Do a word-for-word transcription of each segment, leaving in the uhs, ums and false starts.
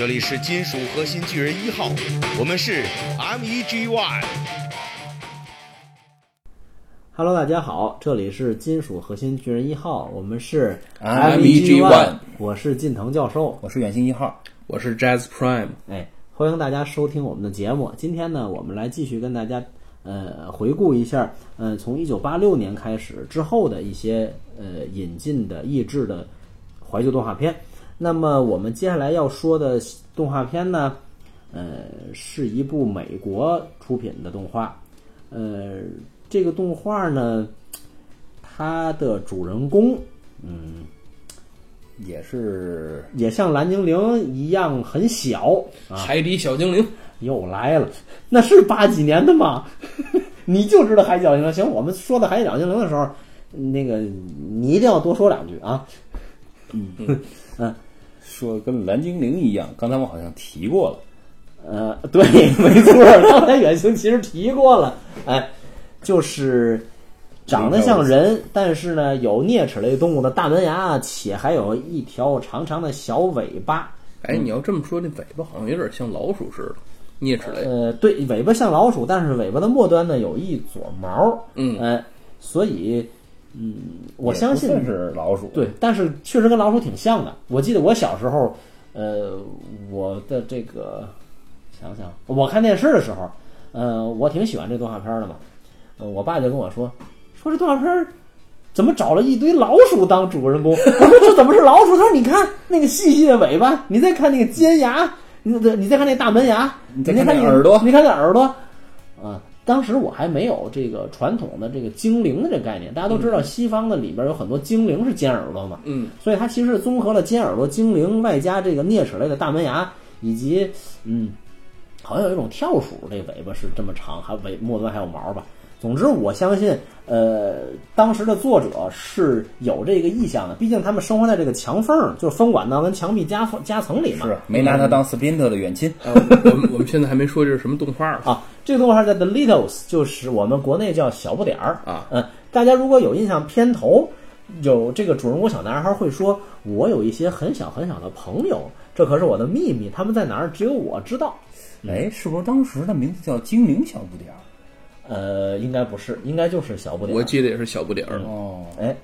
这里是金属核心巨人一号，我们是 M E G one。Hello， 大家好，这里是金属核心巨人一号，我们是 M E G one。我是近藤教授，我是远星一号，我是 Jazz Prime。哎，欢迎大家收听我们的节目。今天呢，我们来继续跟大家呃回顾一下，呃，从一九八六年开始之后的一些呃引进的译制的怀旧动画片。那么我们接下来要说的动画片呢，呃，是一部美国出品的动画。呃，这个动画呢，它的主人公，嗯，也是也像蓝精灵一样很小，啊、海底小精灵又来了，那是八几年的吗？你就知道海底小精灵。行，我们说到海底小精灵的时候，那个你一定要多说两句啊。嗯嗯。嗯说跟蓝精灵一样，刚才我好像提过了，呃，对，没错，刚才远星其实提过了，哎，就是长得像人，但是呢有啮齿类动物的大门牙，且还有一条长长的小尾巴。哎，你要这么说，那尾巴好像有点像老鼠似的，啮齿类。呃，对，尾巴像老鼠，但是尾巴的末端呢有一撮毛。嗯，哎，所以。嗯，我相信是老鼠，对，但是确实跟老鼠挺像的。我记得我小时候，呃，我的这个想想，我看电视的时候，呃，我挺喜欢这动画片的嘛。呃，我爸就跟我说，说这动画片怎么找了一堆老鼠当主人公？我说这怎么是老鼠？他说你看那个细细的尾巴，你再看那个尖牙，你你再看那大门牙，你再看那耳朵，你看那耳朵，啊。当时我还没有这个传统的这个精灵的这个概念，大家都知道西方的里边有很多精灵是尖耳朵嘛，嗯，所以它其实综合了尖耳朵精灵，外加这个啮齿类的大门牙，以及嗯，好像有一种跳鼠，这尾巴是这么长，还尾末端还有毛吧。总之，我相信，呃，当时的作者是有这个意向的，毕竟他们生活在这个墙缝，就是风管道跟墙壁夹夹层里嘛。是，没拿他当 Splinter 的远亲。嗯呃、我们我们现在还没说这是什么动画啊？这个动画叫 The Littles， 就是我们国内叫小不点儿啊。嗯、呃，大家如果有印象，片头有这个主人公小男孩会说：“我有一些很小很小的朋友，这可是我的秘密，他们在哪儿只有我知道。嗯”哎，是不是当时的名字叫精灵小不点儿？呃，应该不是，应该就是小不点儿。我记得也是小不点儿。哦，哎，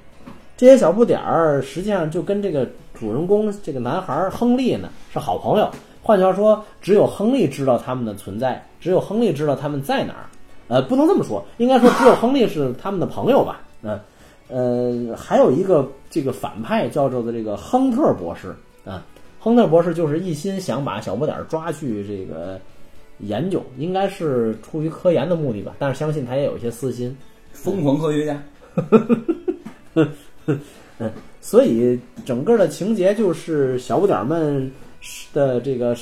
这些小不点儿实际上就跟这个主人公这个男孩亨利呢是好朋友。换句话说，只有亨利知道他们的存在，只有亨利知道他们在哪儿。呃，不能这么说，应该说只有亨利是他们的朋友吧。嗯、呃，呃，还有一个这个反派叫做的这个亨特博士啊，亨特博士就是一心想把小不点儿抓去这个。研究应该是出于科研的目的吧，但是相信他也有一些私心，疯狂科学家。嗯，所以整个的情节就是小不点们的这个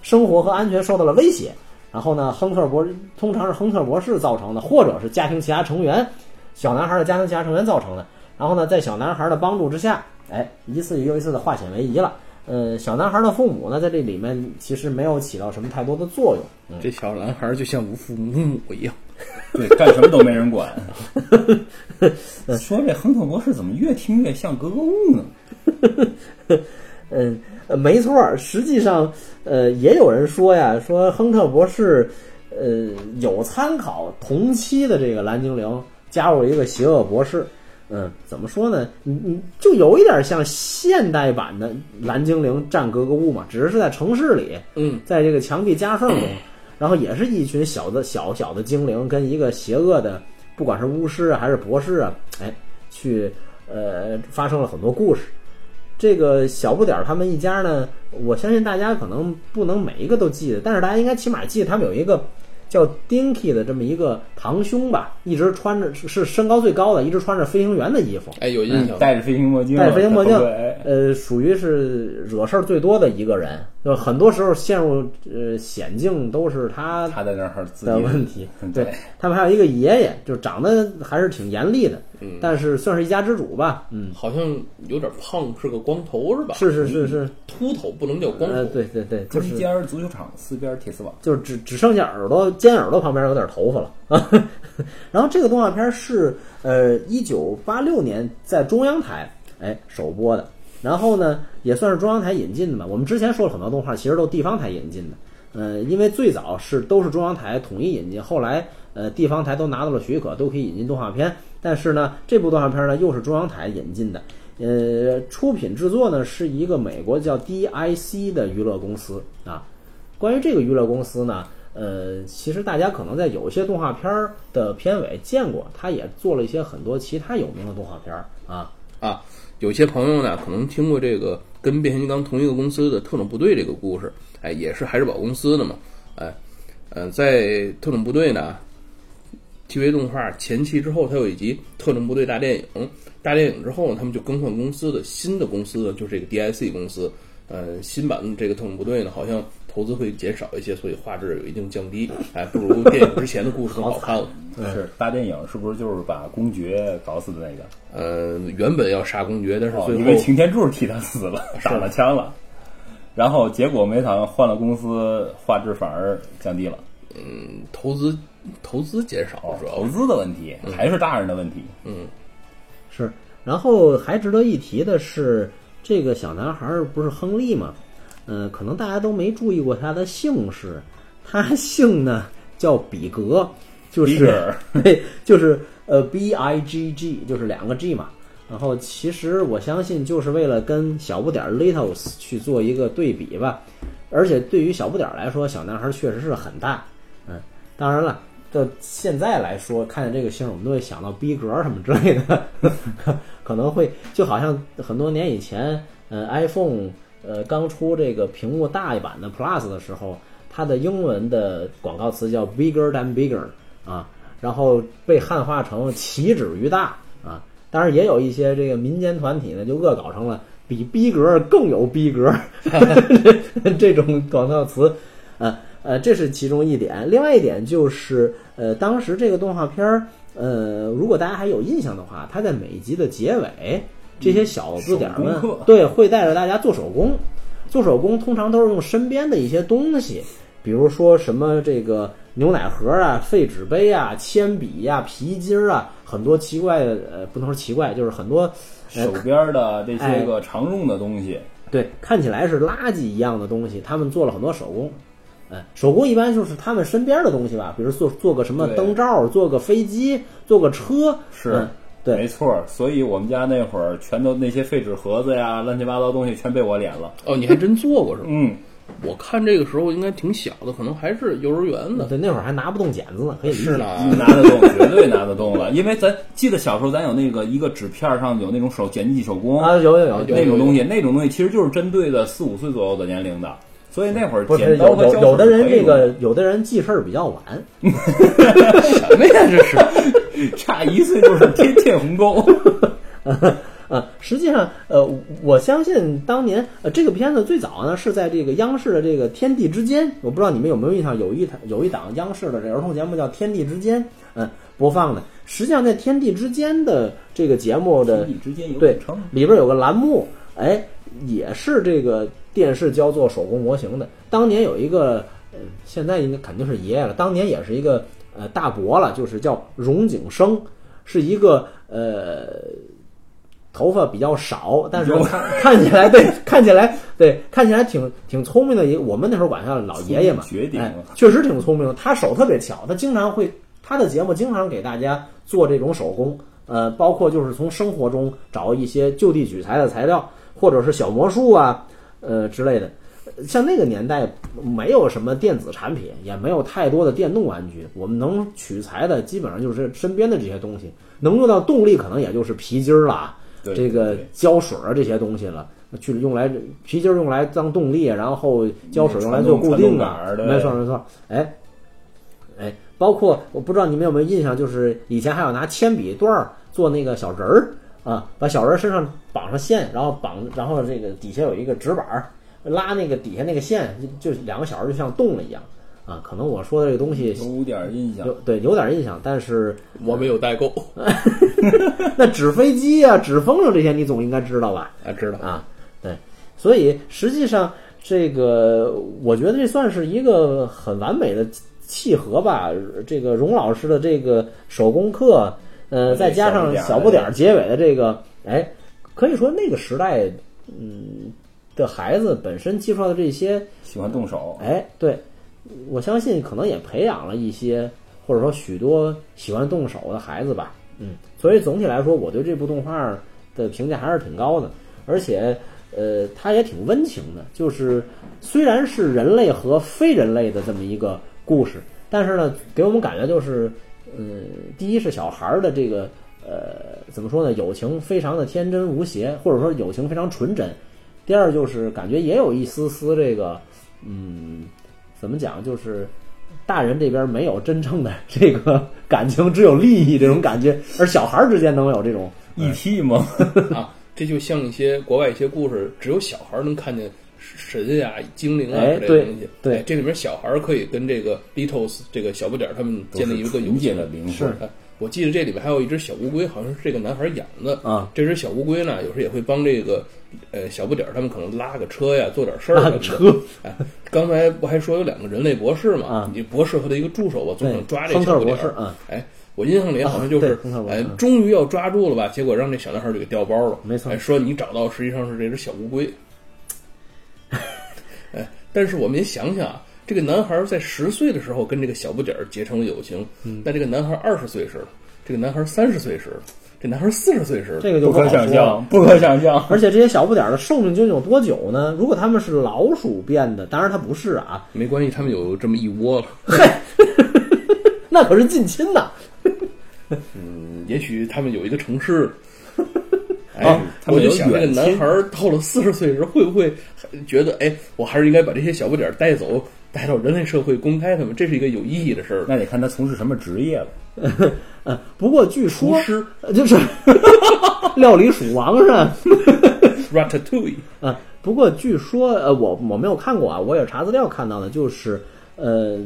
生活和安全受到了威胁，然后呢，亨特博士通常是亨特博士造成的，或者是家庭其他成员，小男孩的家庭其他成员造成的。然后呢，在小男孩的帮助之下，哎，一次又一次的化险为夷了。呃，小男孩的父母呢，在这里面其实没有起到什么太多的作用。嗯、这小男孩就像无父无母一样，对，干什么都没人管。说这亨特博士怎么越听越像格格巫呢？嗯，没错，实际上，呃，也有人说呀，说亨特博士，呃，有参考同期的这个蓝精灵，加入一个邪恶博士。嗯，怎么说呢？你你就有一点像现代版的蓝精灵战格格巫嘛，只是在城市里，嗯，在这个墙壁夹缝中，然后也是一群小的小小的精灵跟一个邪恶的，不管是巫师啊还是博士啊，哎，去呃发生了很多故事。这个小不点他们一家呢，我相信大家可能不能每一个都记得，但是大家应该起码记得他们有一个。叫 Dinky 的这么一个堂兄吧，一直穿着是身高最高的，一直穿着飞行员的衣服。哎，有印象，戴着飞行墨镜，戴着飞行墨镜，呃，属于是惹事儿最多的一个人。就很多时候陷入呃险境都是他他在那儿自己的问题。对，他们还有一个爷爷，就长得还是挺严厉的，嗯，但是算是一家之主吧。嗯，好像有点胖，是个光头是吧？是是是是，秃头不能叫光头。呃，对对对，就是一家足球场四边铁丝网，就是只只剩下耳朵。尖耳朵旁边有点头发了啊，然后这个动画片是呃一九八六年在中央台哎首播的，然后呢也算是中央台引进的嘛。我们之前说了很多动画其实都地方台引进的，呃因为最早是都是中央台统一引进，后来呃地方台都拿到了许可，都可以引进动画片，但是呢这部动画片呢又是中央台引进的。呃出品制作呢是一个美国叫 D I C 的娱乐公司啊。关于这个娱乐公司呢，呃其实大家可能在有些动画片的片尾见过，他也做了一些很多其他有名的动画片啊。啊有些朋友呢可能听过这个跟变形金刚同一个公司的特种部队这个故事，哎也是孩之宝公司的嘛。哎呃在特种部队呢 T V 动画前期之后，它有一集特种部队大电影，大电影之后他们就更换公司的，新的公司就是这个 D I C 公司。呃新版的这个特种部队呢好像投资会减少一些，所以画质有一定降低，哎不如电影之前的故事更好看了。是大电影是不是就是把公爵搞死的那个，呃原本要杀公爵，但是最后、哦、因为擎天柱替他死了，打了枪了，然后结果没想到换了公司画质反而降低了。嗯投资投资减少、哦、投资的问题、嗯、还是大人的问题。嗯是。然后还值得一提的是这个小男孩不是亨利吗？呃，可能大家都没注意过他的姓氏，他姓呢叫比格，就是对，就是呃 B I G G， 就是两个 G 嘛。然后其实我相信就是为了跟小不点 Littles 去做一个对比吧。而且对于小不点来说，小男孩确实是很大。嗯，当然了，就现在来说，看见这个姓，我们都会想到逼格什么之类的，可能会就好像很多年以前，呃 ，iPhone 呃刚出这个屏幕大一版的 Plus 的时候，它的英文的广告词叫 bigger than bigger 啊，然后被汉化成岂止于大啊。当然也有一些这个民间团体呢，就恶搞成了比逼格更有逼格这种广告词啊。呃，这是其中一点。另外一点就是，呃，当时这个动画片儿，呃，如果大家还有印象的话，它在每一集的结尾，这些小字点们、嗯、对会带着大家做手工，做手工通常都是用身边的一些东西，比如说什么这个牛奶盒啊、废纸杯啊、铅笔啊、皮筋啊，很多奇怪的，呃，不能说奇怪，就是很多、呃、手边的这些个常用的东西、哎，对，看起来是垃圾一样的东西，他们做了很多手工。手工一般就是他们身边的东西吧，比如做做个什么灯罩，做个飞机，做个车，是、嗯、对，没错。所以我们家那会儿全都那些废纸盒子呀，乱七八糟东西全被我敛了。哦，你还真做过是吗？嗯，我看这个时候应该挺小的，可能还是幼儿园的。对，那会儿还拿不动剪子呢，可以理解。是呢，拿得动，绝对拿得动了。因为咱记得小时候咱有那个一个纸片上有那种手剪辑手工啊，有有有那种东西，那种东西其实就是针对的四五岁左右的年龄的。所以那会儿剪刀和胶水，有的人这个有的人记事儿比较晚，什么呀这是，差一岁就是天堑鸿沟。啊，实际上，呃，我相信当年呃这个片子最早呢是在这个央视的这个《天地之间》，我不知道你们有没有印象，有一有一档央视的这儿童节目叫《天地之间》，嗯、呃，播放的。实际上在《天地之间》的这个节目的《天地之间》有对里边有个栏目，哎，也是这个。电视教做手工模型的，当年有一个，呃、现在应该肯定是爷爷了。当年也是一个呃大伯了，就是叫荣景生，是一个呃头发比较少，但是看看起来对看起来对看起来挺挺聪明的一个。我们那时候管他老爷爷嘛，绝顶了，哎，确实挺聪明的。他手特别巧，他经常会他的节目经常给大家做这种手工，呃，包括就是从生活中找一些就地取材的材料，或者是小魔术啊。呃之类的，像那个年代没有什么电子产品，也没有太多的电动玩具，我们能取材的基本上就是身边的这些东西，能用到动力可能也就是皮筋儿啦，这个胶水啊这些东西了，去用来皮筋用来当动力，然后胶水用来做固定啊，没错没错，哎哎，包括我不知道你们有没有印象，就是以前还要拿铅笔段做那个小人儿。啊，把小人身上绑上线，然后绑，然后这个底下有一个纸板，拉那个底下那个线，就两个小人就像动了一样。啊，可能我说的这个东西有点印象，对，有点印象，但是我没有代购。那纸飞机啊、纸风筝这些，你总应该知道吧？啊，知道啊，对。所以实际上，这个我觉得这算是一个很完美的契合吧。这个荣老师的这个手工课。呃，再加上小不点结尾的这个，哎，可以说那个时代嗯的孩子本身接触到的这些喜欢动手，哎，对，我相信可能也培养了一些或者说许多喜欢动手的孩子吧，嗯，所以总体来说，我对这部动画的评价还是挺高的，而且呃，它也挺温情的，就是虽然是人类和非人类的这么一个故事，但是呢，给我们感觉就是，嗯，第一是小孩的这个呃，怎么说呢，友情非常的天真无邪，或者说友情非常纯真。第二就是感觉也有一丝丝这个，嗯，怎么讲，就是大人这边没有真正的这个感情，只有利益这种感觉，而小孩之间能有这种义气吗？啊，这就像一些国外一些故事，只有小孩能看见神呀、啊、精灵啊之类的东西。哎、对, 对、哎，这里面小孩可以跟这个 Littles 这个小不点他们建立一个友情的灵魂。我记得这里面还有一只小乌龟，好像是这个男孩养的啊。这只小乌龟呢，有时也会帮这个呃小不点他们可能拉个车呀，做点事儿。拉个车、哎，刚才不还说有两个人类博士嘛？啊，你博士和他一个助手吧，总想抓这小不点。啊，哎，我印象里好像就是、啊、哎，终于要抓住了吧，结果让这小男孩就给掉包了。没错，哎、说你找到实际上是这只小乌龟。哎，但是我们也想想啊。这个男孩在十岁的时候跟这个小不点结成了友情，那、嗯、这个男孩二十岁时，这个男孩三十岁时，这男孩四十岁时，这个就不可想象，不可想象。而且这些小不点的寿命究竟有多久呢？如果他们是老鼠变的，当然他不是啊，没关系，他们有这么一窝了，嘿那可是近亲呐。嗯，也许他们有一个城市。哎、啊，我就想这个男孩到了四十岁时，会不会觉得哎，我还是应该把这些小不点带走？带到人类社会公开他们，这是一个有意义的事儿。那你看他从事什么职业了？呃，不过据说，厨师就是料理鼠王是吧？Ratatouille 啊。不过据说，呃，我我没有看过啊，我也查资料看到的，就是呃，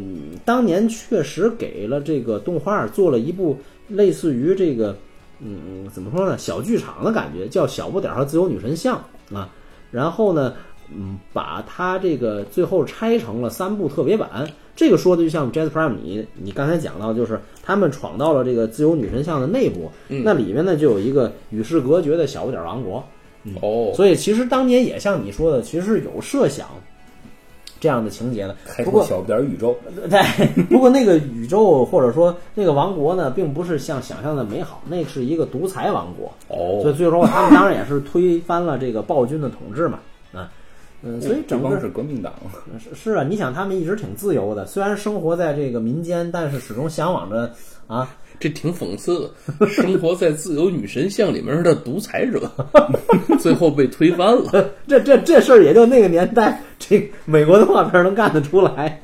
当年确实给了这个动画做了一部类似于这个，嗯，怎么说呢，小剧场的感觉，叫《小不点和自由女神像》啊。然后呢？嗯，把它这个最后拆成了三部特别版。这个说的就像 Jazz Prime 你你刚才讲到，就是他们闯到了这个自由女神像的内部，嗯、那里面呢就有一个与世隔绝的小不点王国。嗯、哦，所以其实当年也像你说的，其实是有设想这样的情节的。开拓小不点宇宙，对。不过那个宇宙或者说那个王国呢，并不是像想象的美好，那是一个独裁王国。哦，所以最后他们当然也是推翻了这个暴君的统治嘛。啊。嗯，所以整个是革命党，是是啊，你想他们一直挺自由的，虽然生活在这个民间，但是始终向往着啊，这挺讽刺的，生活在自由女神像里面的独裁者，最后被推翻了。这这这事儿也就那个年代，这个、美国动画片能干得出来。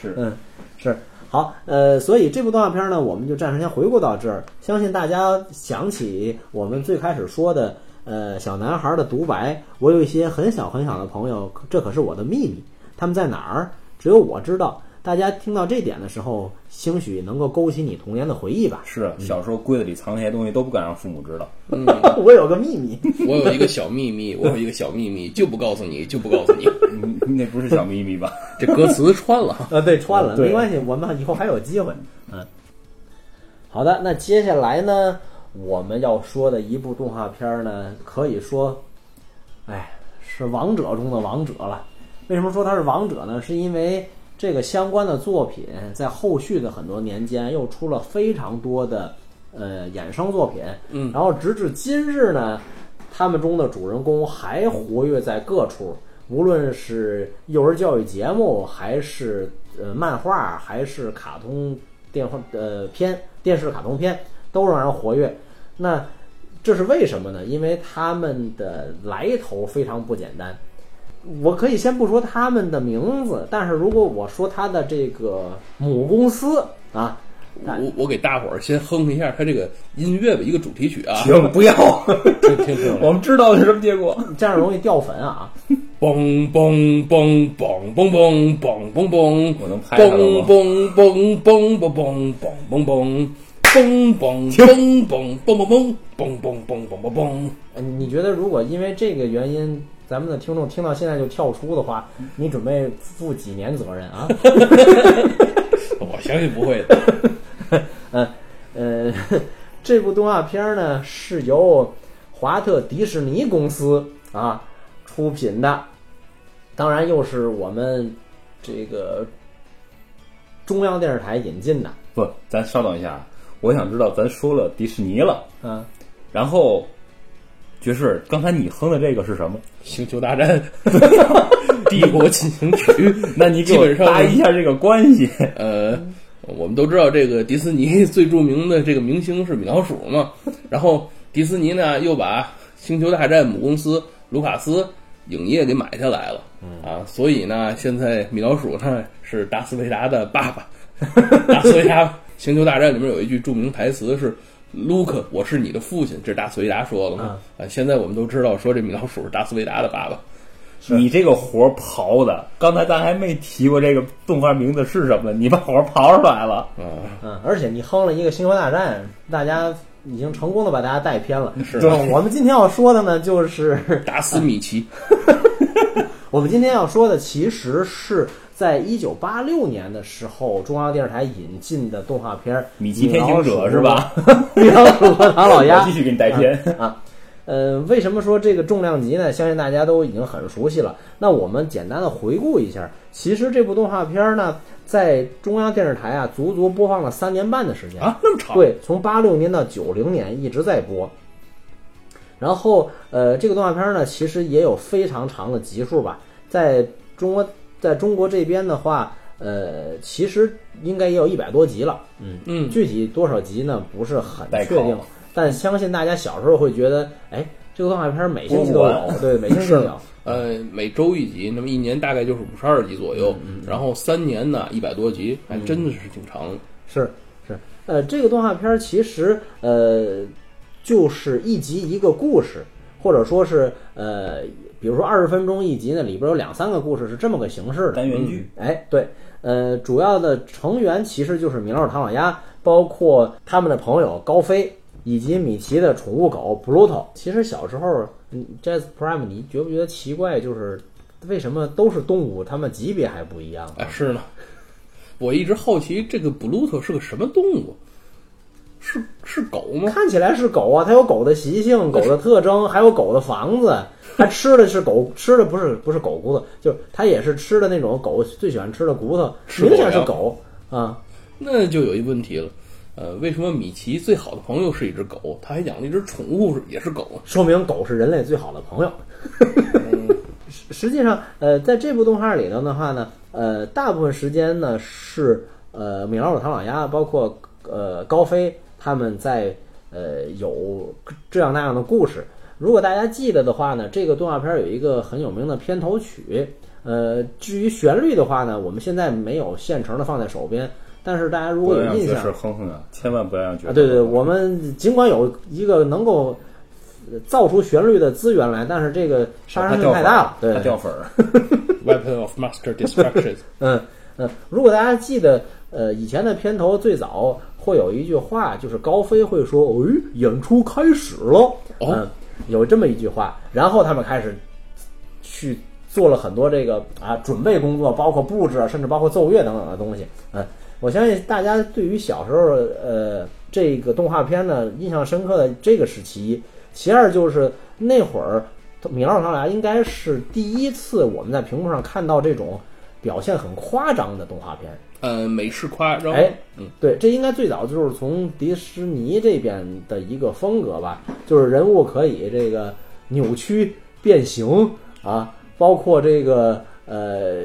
是，嗯，是好，呃，所以这部动画片呢，我们就暂时先回顾到这儿。相信大家想起我们最开始说的。呃，小男孩的独白，我有一些很小很小的朋友，这可是我的秘密，他们在哪儿，只有我知道。大家听到这点的时候，兴许能够勾起你童年的回忆吧。是，小时候柜子里藏那些东西都不敢让父母知道。嗯、我有个秘密，我有一个小秘密，我有一个小秘密，就不告诉你，就不告诉你。那不是小秘密吧？这歌词穿了啊、呃，对，穿了，没关系，我们以后还有机会。嗯，好的，那接下来呢？我们要说的一部动画片呢，可以说，哎，是王者中的王者了。为什么说它是王者呢？是因为这个相关的作品在后续的很多年间又出了非常多的呃衍生作品，嗯，然后直至今日呢，他们中的主人公还活跃在各处，无论是幼儿教育节目，还是呃漫画，还是卡通电话呃片电视卡通片。都让人活跃，那这是为什么呢？因为他们的来头非常不简单。我可以先不说他们的名字，但是如果我说他的这个母公司啊，我我给大伙儿先哼一下他这个音乐的一个主题曲啊，行，不要，我们知道是什么结果，这样容易掉粉啊。嘣嘣嘣嘣嘣嘣嘣嘣嘣，我能拍他了吗？嘣嘣嘣嘣嘣嘣嘣。嘣嘣嘣嘣嘣嘣嘣嘣嘣嘣嘣嘣！你觉得如果因为这个原因，咱们的听众听到现在就跳出的话，你准备负几年责任啊？我相信不会的。嗯呃，这部动画片呢是由华特迪士尼公司啊出品的，当然又是我们这个中央电视台引进的。不，咱稍等一下，我想知道咱说了迪士尼了，嗯，然后爵士，刚才你哼的这个是什么？星球大战帝国进行曲。那你给我搭一下这个关系。呃我们都知道这个迪士尼最著名的这个明星是米老鼠嘛，然后迪士尼呢又把星球大战母公司卢卡斯影业给买下来了啊，所以呢现在米老鼠呢是达斯维达的爸爸。达斯维达星球大战里面有一句著名台词是卢克，我是你的父亲，这是达斯维达说了嘛。啊，现在我们都知道说这米老鼠是达斯维达的爸爸。你这个活刨的，刚才咱还没提过这个动画名字是什么呢，你把活刨出来了。嗯，而且你哼了一个星球大战，大家已经成功的把大家带偏了。是，我们今天要说的呢就是达斯米奇。我们今天要说的其实是在一九八六年的时候中央电视台引进的动画片《米奇天行者》，是吧？米老鼠和唐老鸭。继续给你带偏啊。呃，为什么说这个重量级呢？相信大家都已经很熟悉了。那我们简单的回顾一下，其实这部动画片呢，在中央电视台啊，足足播放了三年半的时间啊，那么长。对，从八六年到九零年一直在播。然后，呃，这个动画片呢，其实也有非常长的集数吧。在中国，在中国这边的话，呃，其实应该也有一百多集了。嗯嗯，具体多少集呢？不是很确定。但相信大家小时候会觉得，哎，这个动画片每星期都有，对，每星期都有，呃，每周一集，那么一年大概就是五十二集左右，嗯嗯、然后三年呢一百多集，还真的是挺长的。嗯、是是，呃，这个动画片其实呃就是一集一个故事，或者说是呃，比如说二十分钟一集呢，里边有两三个故事，是这么个形式的单元剧。嗯、哎，对，呃，主要的成员其实就是米老鼠、唐老鸭，包括他们的朋友高飞。以及米奇的宠物狗 Pluto。 其实小时候 Jazz Prime 你觉不觉得奇怪，就是为什么都是动物它们级别还不一样、啊哎、是呢，我一直好奇这个 Pluto 是个什么动物，是是狗吗？看起来是狗啊，它有狗的习性，狗的特征，还有狗的房子，它吃的是狗吃的不是不是狗骨头，就是它也是吃的那种狗最喜欢吃的骨头，明显是狗啊、嗯、那就有一问题了，呃，为什么米奇最好的朋友是一只狗？他还养了一只宠物，也是狗，说明狗是人类最好的朋友。嗯、实际上，呃，在这部动画里头的话呢，呃，大部分时间呢是呃米老鼠、唐老鸭，包括呃高飞他们在呃有这样那样的故事。如果大家记得的话呢，这个动画片有一个很有名的片头曲。呃，至于旋律的话呢，我们现在没有现成的放在手边。但是大家如果有印象，是哼哼啊，千万不要让觉得、啊。对对，我们尽管有一个能够造出旋律的资源来，但是这个杀伤力太大了，对，掉粉儿。Weapon of Master Destruction。嗯嗯，如果大家记得，呃，以前的片头最早会有一句话，就是高飞会说：“哎，演出开始喽。”嗯，有这么一句话，然后他们开始去做了很多这个啊准备工作，包括布置，甚至包括奏乐等等的东西。嗯。我相信大家对于小时候呃这个动画片呢印象深刻的这个是其一，其二就是那会儿米老鼠唐老鸭应该是第一次我们在屏幕上看到这种表现很夸张的动画片，呃美式夸张，哎，嗯，对，这应该最早就是从迪士尼这边的一个风格吧，就是人物可以这个扭曲变形啊，包括这个呃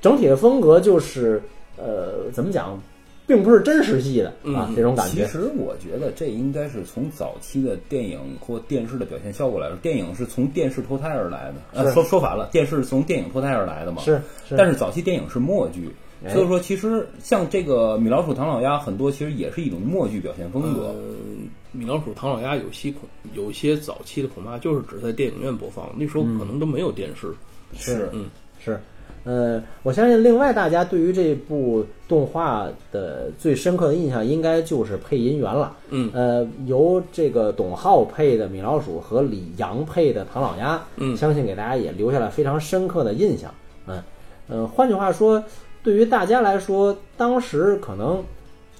整体的风格就是。呃，怎么讲，并不是真实系的啊、嗯，这种感觉。其实我觉得这应该是从早期的电影或电视的表现效果来说，电影是从电视脱胎而来的。呃，说说反了，电视是从电影脱胎而来的嘛。是，是但是早期电影是默剧，哎、所以说其实像这个米老鼠、唐老鸭很多，其实也是一种默剧表现风格。嗯、米老鼠、唐老鸭有些有些早期的恐怕就是只在电影院播放，那时候可能都没有电视。嗯、是，嗯，是。呃，我相信另外大家对于这部动画的最深刻的印象，应该就是配音员了。嗯，呃，由这个董浩配的米老鼠和李阳配的唐老鸭，嗯，相信给大家也留下了非常深刻的印象。嗯，呃，换句话说，对于大家来说，当时可能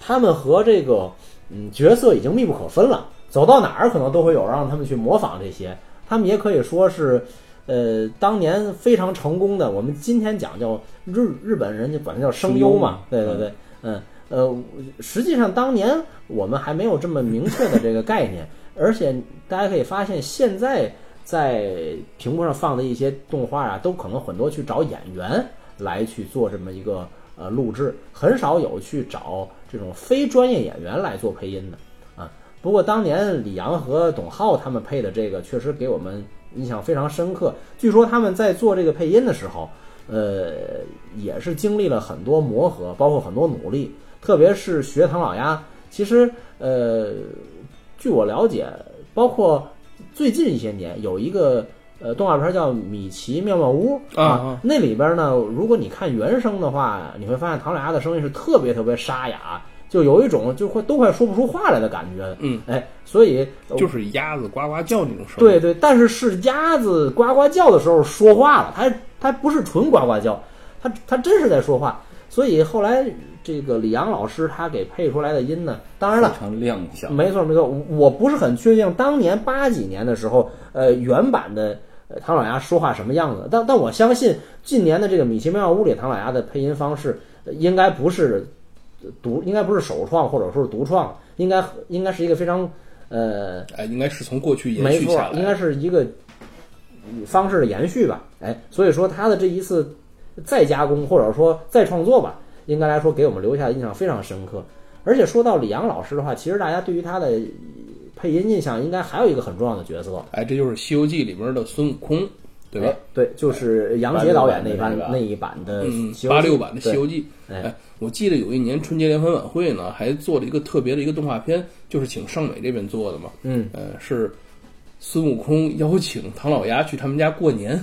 他们和这个嗯角色已经密不可分了。走到哪儿可能都会有让他们去模仿这些。他们也可以说是呃当年非常成功的，我们今天讲叫日日本人就管它叫声优嘛，对对对，嗯呃实际上当年我们还没有这么明确的这个概念，而且大家可以发现现在在屏幕上放的一些动画啊，都可能很多去找演员来去做这么一个呃录制，很少有去找这种非专业演员来做配音的啊。不过当年李阳和董浩他们配的这个确实给我们印象非常深刻。据说他们在做这个配音的时候，呃，也是经历了很多磨合，包括很多努力。特别是学唐老鸭，其实呃，据我了解，包括最近一些年有一个呃动画片叫《米奇妙妙屋》啊，啊那里边呢，如果你看原声的话，你会发现唐老鸭的声音是特别特别沙哑。就有一种就会都快说不出话来的感觉，嗯，哎，所以就是鸭子呱呱叫那种声音。对对，但是是鸭子呱呱叫的时候说话了，它它不是纯呱呱叫，它它真是在说话。所以后来这个李阳老师他给配出来的音呢，当然了，非常亮相。没错没错，我不是很确定当年八几年的时候，呃，原版的唐老鸭说话什么样子，但但我相信近年的这个《米奇妙妙屋》里唐老鸭的配音方式应该不是。独应该不是首创，或者说是独创，应该应该是一个非常呃，哎，应该是从过去延续下来，没错，应该是一个方式的延续吧。哎，所以说他的这一次再加工或者说再创作吧，应该来说给我们留下的印象非常深刻。而且说到李阳老师的话，其实大家对于他的配音印象应该还有一个很重要的角色，哎，这就是《西游记》里边的孙悟空，对吧？哎、对，就是杨洁导演那一版那一版的八六版的《西游记》。哎，我记得有一年春节联欢晚会呢，还做了一个特别的一个动画片，就是请尚美这边做的嘛。嗯，呃，是孙悟空邀请唐老鸭去他们家过年，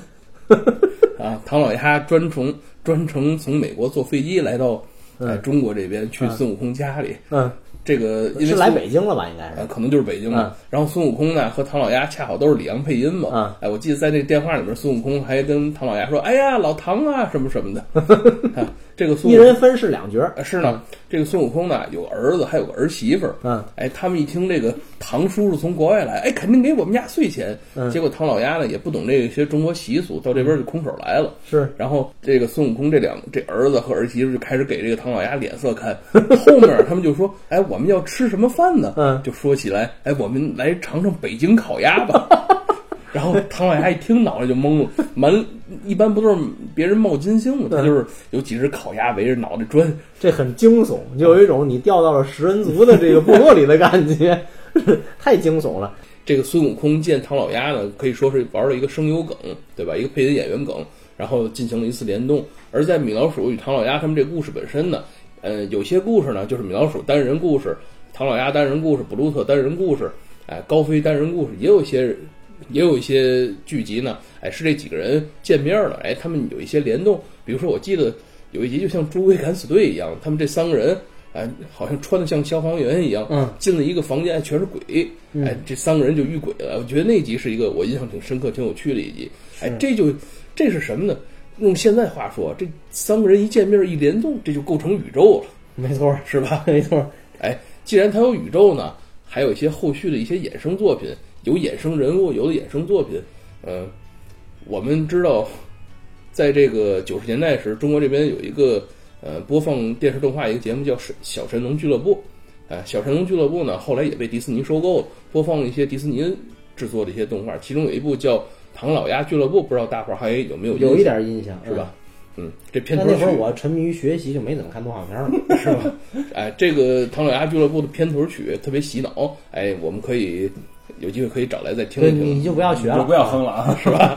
啊，唐老鸭专程专程从美国坐飞机来到哎中国这边去孙悟空家里。嗯，这个因为是来北京了吧？应该是，可能就是北京了。然后孙悟空呢和唐老鸭恰好都是李阳配音嘛。哎，我记得在那电话里面，孙悟空还跟唐老鸭说：“哎呀，老唐啊，什么什么的。”这个孙一人分饰两角、啊、是呢、嗯、这个孙悟空呢有儿子还有个儿媳妇儿，嗯，哎，他们一听这个唐叔叔从国外来，哎，肯定给我们家碎钱、嗯、结果唐老鸭呢也不懂这些中国习俗，到这边就空手来了，是，然后这个孙悟空这两这儿子和儿媳妇就开始给这个唐老鸭脸色看，后面他们就说哎我们要吃什么饭呢，嗯，就说起来哎我们来尝尝北京烤鸭吧。然后唐老鸭一听脑袋就懵了，满一般不都是别人冒金星吗？他就是有几只烤鸭围着脑袋转，这很惊悚，就有一种你掉到了食人族的这个部落里的感觉，太惊悚了。这个孙悟空见唐老鸭呢，可以说是玩了一个声优梗，对吧？一个配音演员梗，然后进行了一次联动。而在米老鼠与唐老鸭他们这故事本身呢，呃，有些故事呢就是米老鼠单人故事、唐老鸭单人故事、布鲁特单人故事、哎、呃、高飞单人故事，也有一些。也有一些剧集呢，哎，是这几个人见面了，哎，他们有一些联动，比如说我记得有一集就像猪队敢死队一样，他们这三个人，哎，好像穿得像消防员一样，嗯，进了一个房间，全是鬼，哎，这三个人就遇鬼了。我觉得那集是一个我印象挺深刻、挺有趣的一集，哎，这就这是什么呢？用现在话说，这三个人一见面一联动，这就构成宇宙了，没错，是吧？没错。哎，既然它有宇宙呢，还有一些后续的一些衍生作品。有衍生人物，有的衍生作品，嗯、呃，我们知道，在这个九十年代时，中国这边有一个呃播放电视动画一个节目叫《小神龙俱乐部》，哎、呃，小神龙俱乐部呢后来也被迪士尼收购了，播放了一些迪士尼制作的一些动画，其中有一部叫《唐老鸭俱乐部》，不知道大伙儿还有没有印象？有一点印象，是吧？嗯，这片头曲那会儿我沉迷于学习，就没怎么看动画片了，是吧？哎，这个《唐老鸭俱乐部》的片头曲特别洗脑，哎，我们可以。有机会可以找来再听一听，你就不要学了，不要哼了啊，是吧？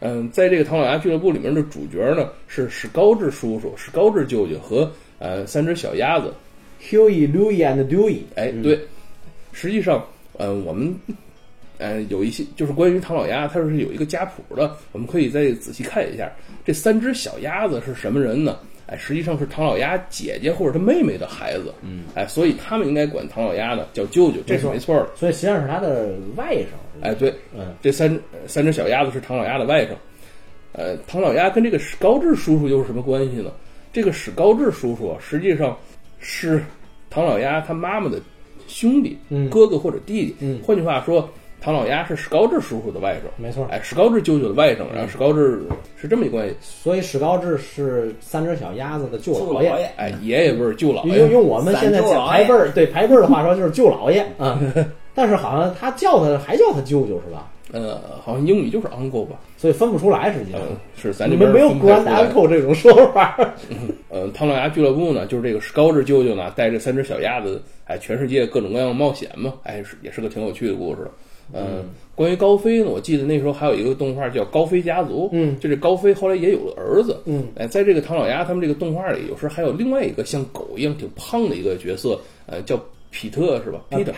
嗯，在这个《唐老鸭俱乐部》里面的主角呢是史高治叔叔、史高治舅舅和呃三只小鸭子 Huey, Louie and Dewey。哎，对，嗯、实际上，呃，我们呃有一些就是关于唐老鸭，它是有一个家谱的，我们可以再仔细看一下。这三只小鸭子是什么人呢？哎，实际上是唐老鸭姐姐或者他妹妹的孩子，嗯，哎，所以他们应该管唐老鸭呢叫舅舅，这是没错的。所以实际上是他的外甥。哎，对，嗯，这三三只小鸭子是唐老鸭的外甥。呃，唐老鸭跟这个史高治叔叔又是什么关系呢？这个史高治叔叔实际上是唐老鸭他妈妈的兄弟、嗯、哥哥或者弟弟。嗯、换句话说，唐老鸭是史高治叔叔的外甥，没错。哎，史高治舅舅的外甥，然后史高治是这么一关系。所以史高治是三只小鸭子的舅老爷，哎，爷爷辈儿舅老爷。用用我们现在讲排辈儿，对排辈儿的话说就是舅老爷啊。嗯、但是好像他叫他还叫他舅舅是吧？呃，好像英语就是 uncle 吧，所以分不出来实际上、呃、是咱这边没有 grand uncle 这种说法。嗯、呃，唐老鸭俱乐部呢，就是这个史高治舅舅呢带这三只小鸭子，哎，全世界各种各样的冒险嘛，哎，也是个挺有趣的故事。呃、嗯，关于高飞呢，我记得那时候还有一个动画叫《高飞家族》，嗯，就是高飞后来也有了儿子，嗯，哎，在这个唐老鸭他们这个动画里，有时候还有另外一个像狗一样挺胖的一个角色，呃，叫皮特是吧？皮特、啊、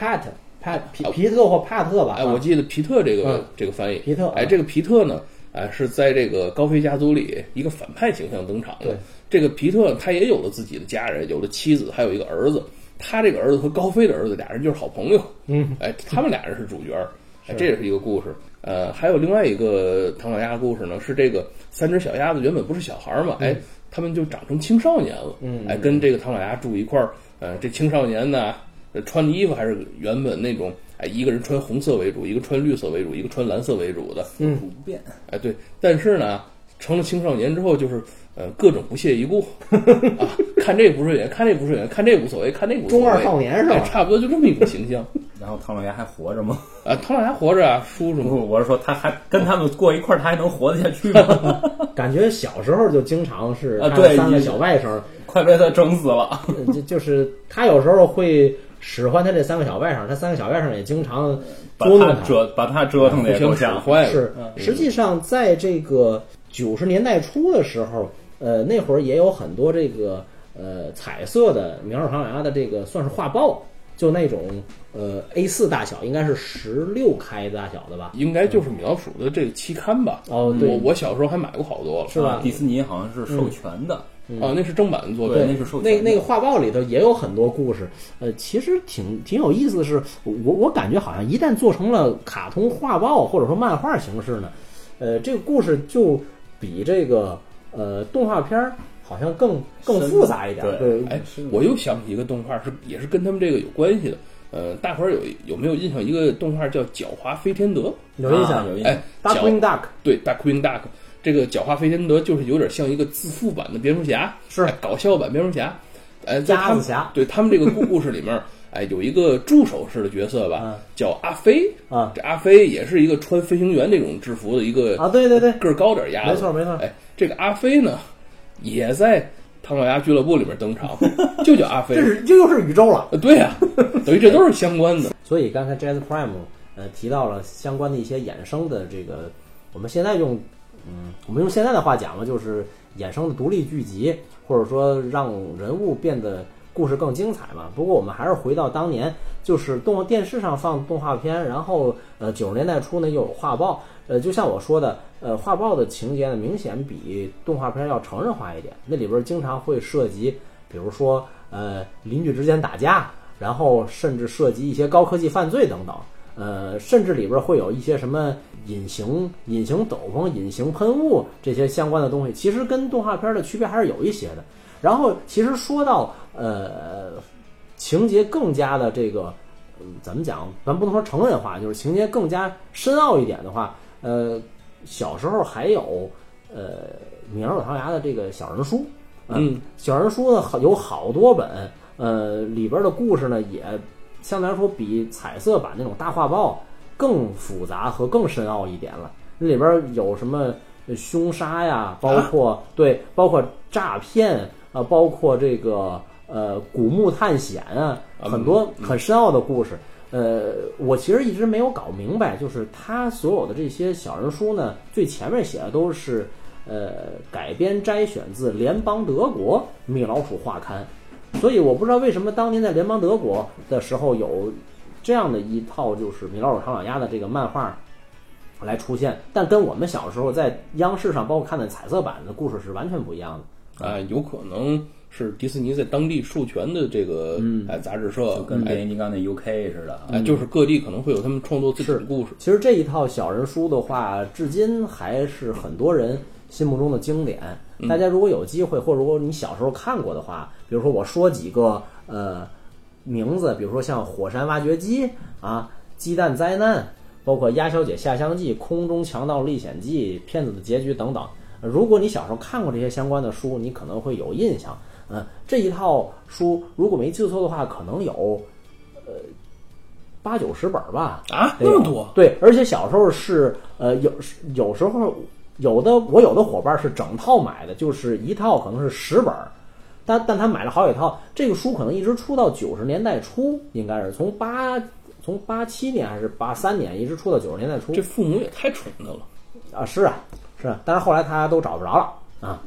帕皮皮特或帕特吧？哎，我记得皮特这个、嗯、这个翻译，皮特，哎，这个皮特呢，哎，是在这个高飞家族里一个反派形象登场的。这个皮特他也有了自己的家人，有了妻子，还有一个儿子。他这个儿子和高飞的儿子俩人就是好朋友，嗯，哎，他们俩人是主角。这也是一个故事，呃，还有另外一个唐老鸭故事呢，是这个三只小鸭子原本不是小孩嘛，哎，他们就长成青少年了，嗯，哎，跟这个唐老鸭住一块儿，呃，这青少年呢穿的衣服还是原本那种，哎，一个人穿红色为主，一个穿绿色为主，一个穿蓝色为主的，嗯，不变，哎，对，但是呢，成了青少年之后就是。呃，各种不屑一顾啊，看这不顺眼，看这不顺眼，看这无所谓，看那无所谓。中二少年是吧、哎？差不多就这么一种形象。然后唐老鸭还活着吗？啊，唐老鸭活着啊，叔叔。不，我是说他还跟他们过一块儿，他还能活得下去吗？感觉小时候就经常是啊，对，三个小外甥、啊、快被他整死了。就是他有时候会使唤他这三个小外甥，他三个小外甥也经常捉弄他，折把他折腾的也够吓坏了。是，实际上在这个九十年代初的时候。呃，那会儿也有很多这个呃彩色的苗条唐老鸭的这个算是画报，就那种呃 A 四 大小，应该是十六开大小的吧？应该就是米老鼠的这个期刊吧？哦，对，我我小时候还买过好多了，是吧？啊、迪士尼好像是授权的、嗯、啊，那是正版的作品，那是授权的。那那个画报里头也有很多故事，呃，其实挺挺有意思的是，我我感觉好像一旦做成了卡通画报或者说漫画形式呢，呃，这个故事就比这个。呃，动画片儿好像更更复杂一点。对，哎，我又想起一个动画，是也是跟他们这个有关系的。呃，大伙儿有有没有印象？一个动画叫《狡猾飞天德》，有印象，有印象。哎 ，Darkwing Duck， 对 ，Darkwing Duck， 这个狡猾飞天德就是有点像一个自负版的蝙蝠侠，是、哎、搞笑版蝙蝠侠。哎，在他们对他们这个故故事里面。哎，有一个助手式的角色吧，啊、叫阿飞啊。这阿飞也是一个穿飞行员那种制服的一个啊，对对对，个儿高点鸭子，没错没错。哎，这个阿飞呢，也在唐老鸭俱乐部里面登场，就叫阿飞。这是这又是宇宙了，对呀、啊，等于这都是相关的。所以刚才 Jazz Prime 呃提到了相关的一些衍生的这个，我们现在用嗯，我们用现在的话讲嘛，就是衍生的独立剧集，或者说让人物变得。故事更精彩嘛？不过我们还是回到当年，就是动电视上放动画片，然后呃九十年代初呢又有画报，呃就像我说的，呃画报的情节呢明显比动画片要成人化一点，那里边经常会涉及，比如说呃邻居之间打架，然后甚至涉及一些高科技犯罪等等，呃甚至里边会有一些什么隐形隐形斗篷、隐形喷雾这些相关的东西，其实跟动画片的区别还是有一些的。然后，其实说到呃情节更加的这个，嗯，怎么讲？咱不能说成人化，就是情节更加深奥一点的话，呃，小时候还有呃米老鼠唐老鸭的这个小人书，呃、嗯，小人书呢有好多本，呃，里边的故事呢也相对来说比彩色版那种大画报更复杂和更深奥一点了。那里边有什么凶杀呀，包括、啊、对，包括诈骗。啊，包括这个呃古墓探险啊，很多很深奥的故事。呃，我其实一直没有搞明白，就是他所有的这些小人书呢，最前面写的都是呃改编摘选自联邦德国米老鼠画刊，所以我不知道为什么当年在联邦德国的时候有这样的一套就是米老鼠唐老鸭的这个漫画来出现，但跟我们小时候在央视上包括看的彩色版的故事是完全不一样的。啊，有可能是迪士尼在当地授权的这个、嗯、哎杂志社，就跟雷尼刚那 U K 似的，哎，就是各地可能会有他们创作自己的故事。其实这一套小人书的话，至今还是很多人心目中的经典。大家如果有机会，或者如果你小时候看过的话，比如说我说几个呃名字，比如说像火山挖掘机啊、鸡蛋灾难，包括鸭小姐下乡记、空中强盗历险记、骗子的结局等等。如果你小时候看过这些相关的书，你可能会有印象。嗯，这一套书如果没记错的话，可能有呃八九十本吧。啊，那么多？对，而且小时候是呃有有时候有的我有的伙伴是整套买的，就是一套可能是十本，但但他买了好几套。这个书可能一直出到九十年代初，应该是从八从八七年还是八三年一直出到九十年代初。这父母也太蠢的了啊！是啊。是、啊，但是后来他都找不着了啊！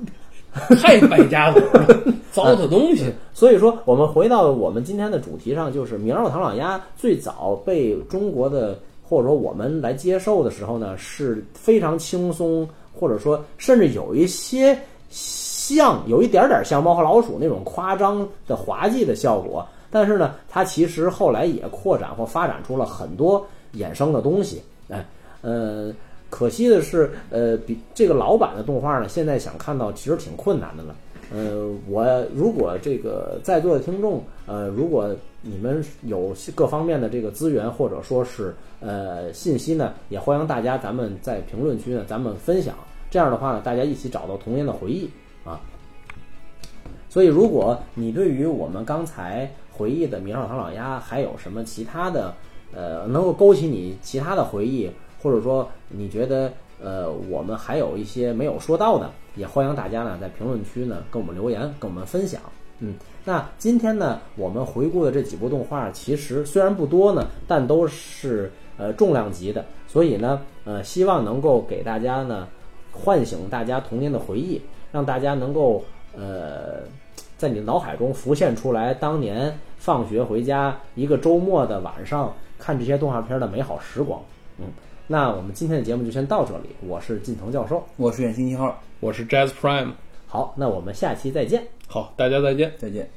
太败家伙了，糟蹋东西、嗯。所以说，我们回到我们今天的主题上，就是米老鼠、唐老鸭最早被中国的或者说我们来接受的时候呢，是非常轻松，或者说甚至有一些像有一点点像猫和老鼠那种夸张的滑稽的效果。但是呢，它其实后来也扩展或发展出了很多衍生的东西。哎，呃。可惜的是，呃，比这个老版的动画呢，现在想看到其实挺困难的了。呃，我如果这个在座的听众，呃，如果你们有各方面的这个资源或者说是呃信息呢，也欢迎大家咱们在评论区呢咱们分享。这样的话呢，大家一起找到童年的回忆啊。所以，如果你对于我们刚才回忆的《米老鼠唐老鸭》还有什么其他的，呃，能够勾起你其他的回忆。或者说你觉得呃我们还有一些没有说到的，也欢迎大家呢在评论区呢跟我们留言，跟我们分享。嗯，那今天呢我们回顾的这几部动画其实虽然不多呢，但都是呃重量级的，所以呢呃希望能够给大家呢唤醒大家童年的回忆，让大家能够呃在你的脑海中浮现出来当年放学回家一个周末的晚上看这些动画片的美好时光。嗯。那我们今天的节目就先到这里，我是近藤教授，我是远星一号，我是 Jazz Prime。 好，那我们下期再见。好，大家再见，再见。